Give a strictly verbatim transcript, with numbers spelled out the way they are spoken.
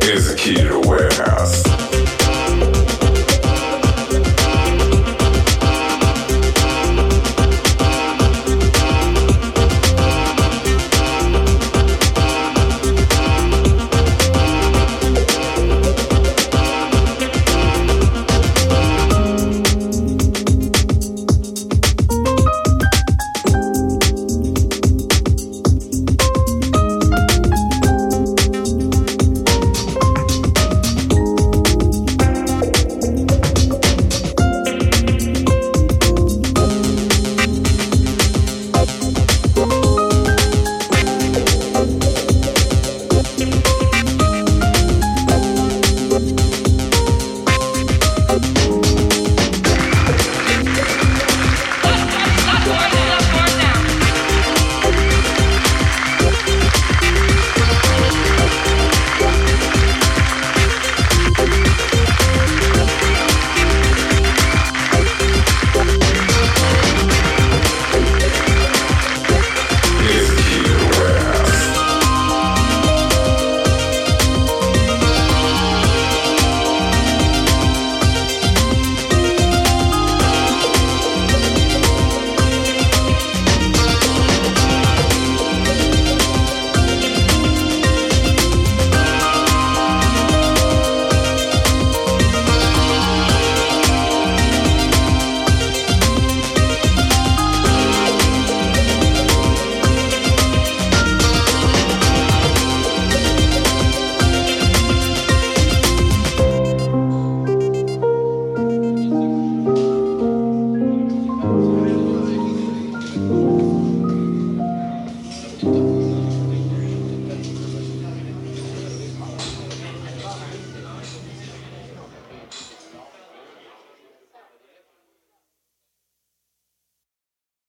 Is the key to the warehouse.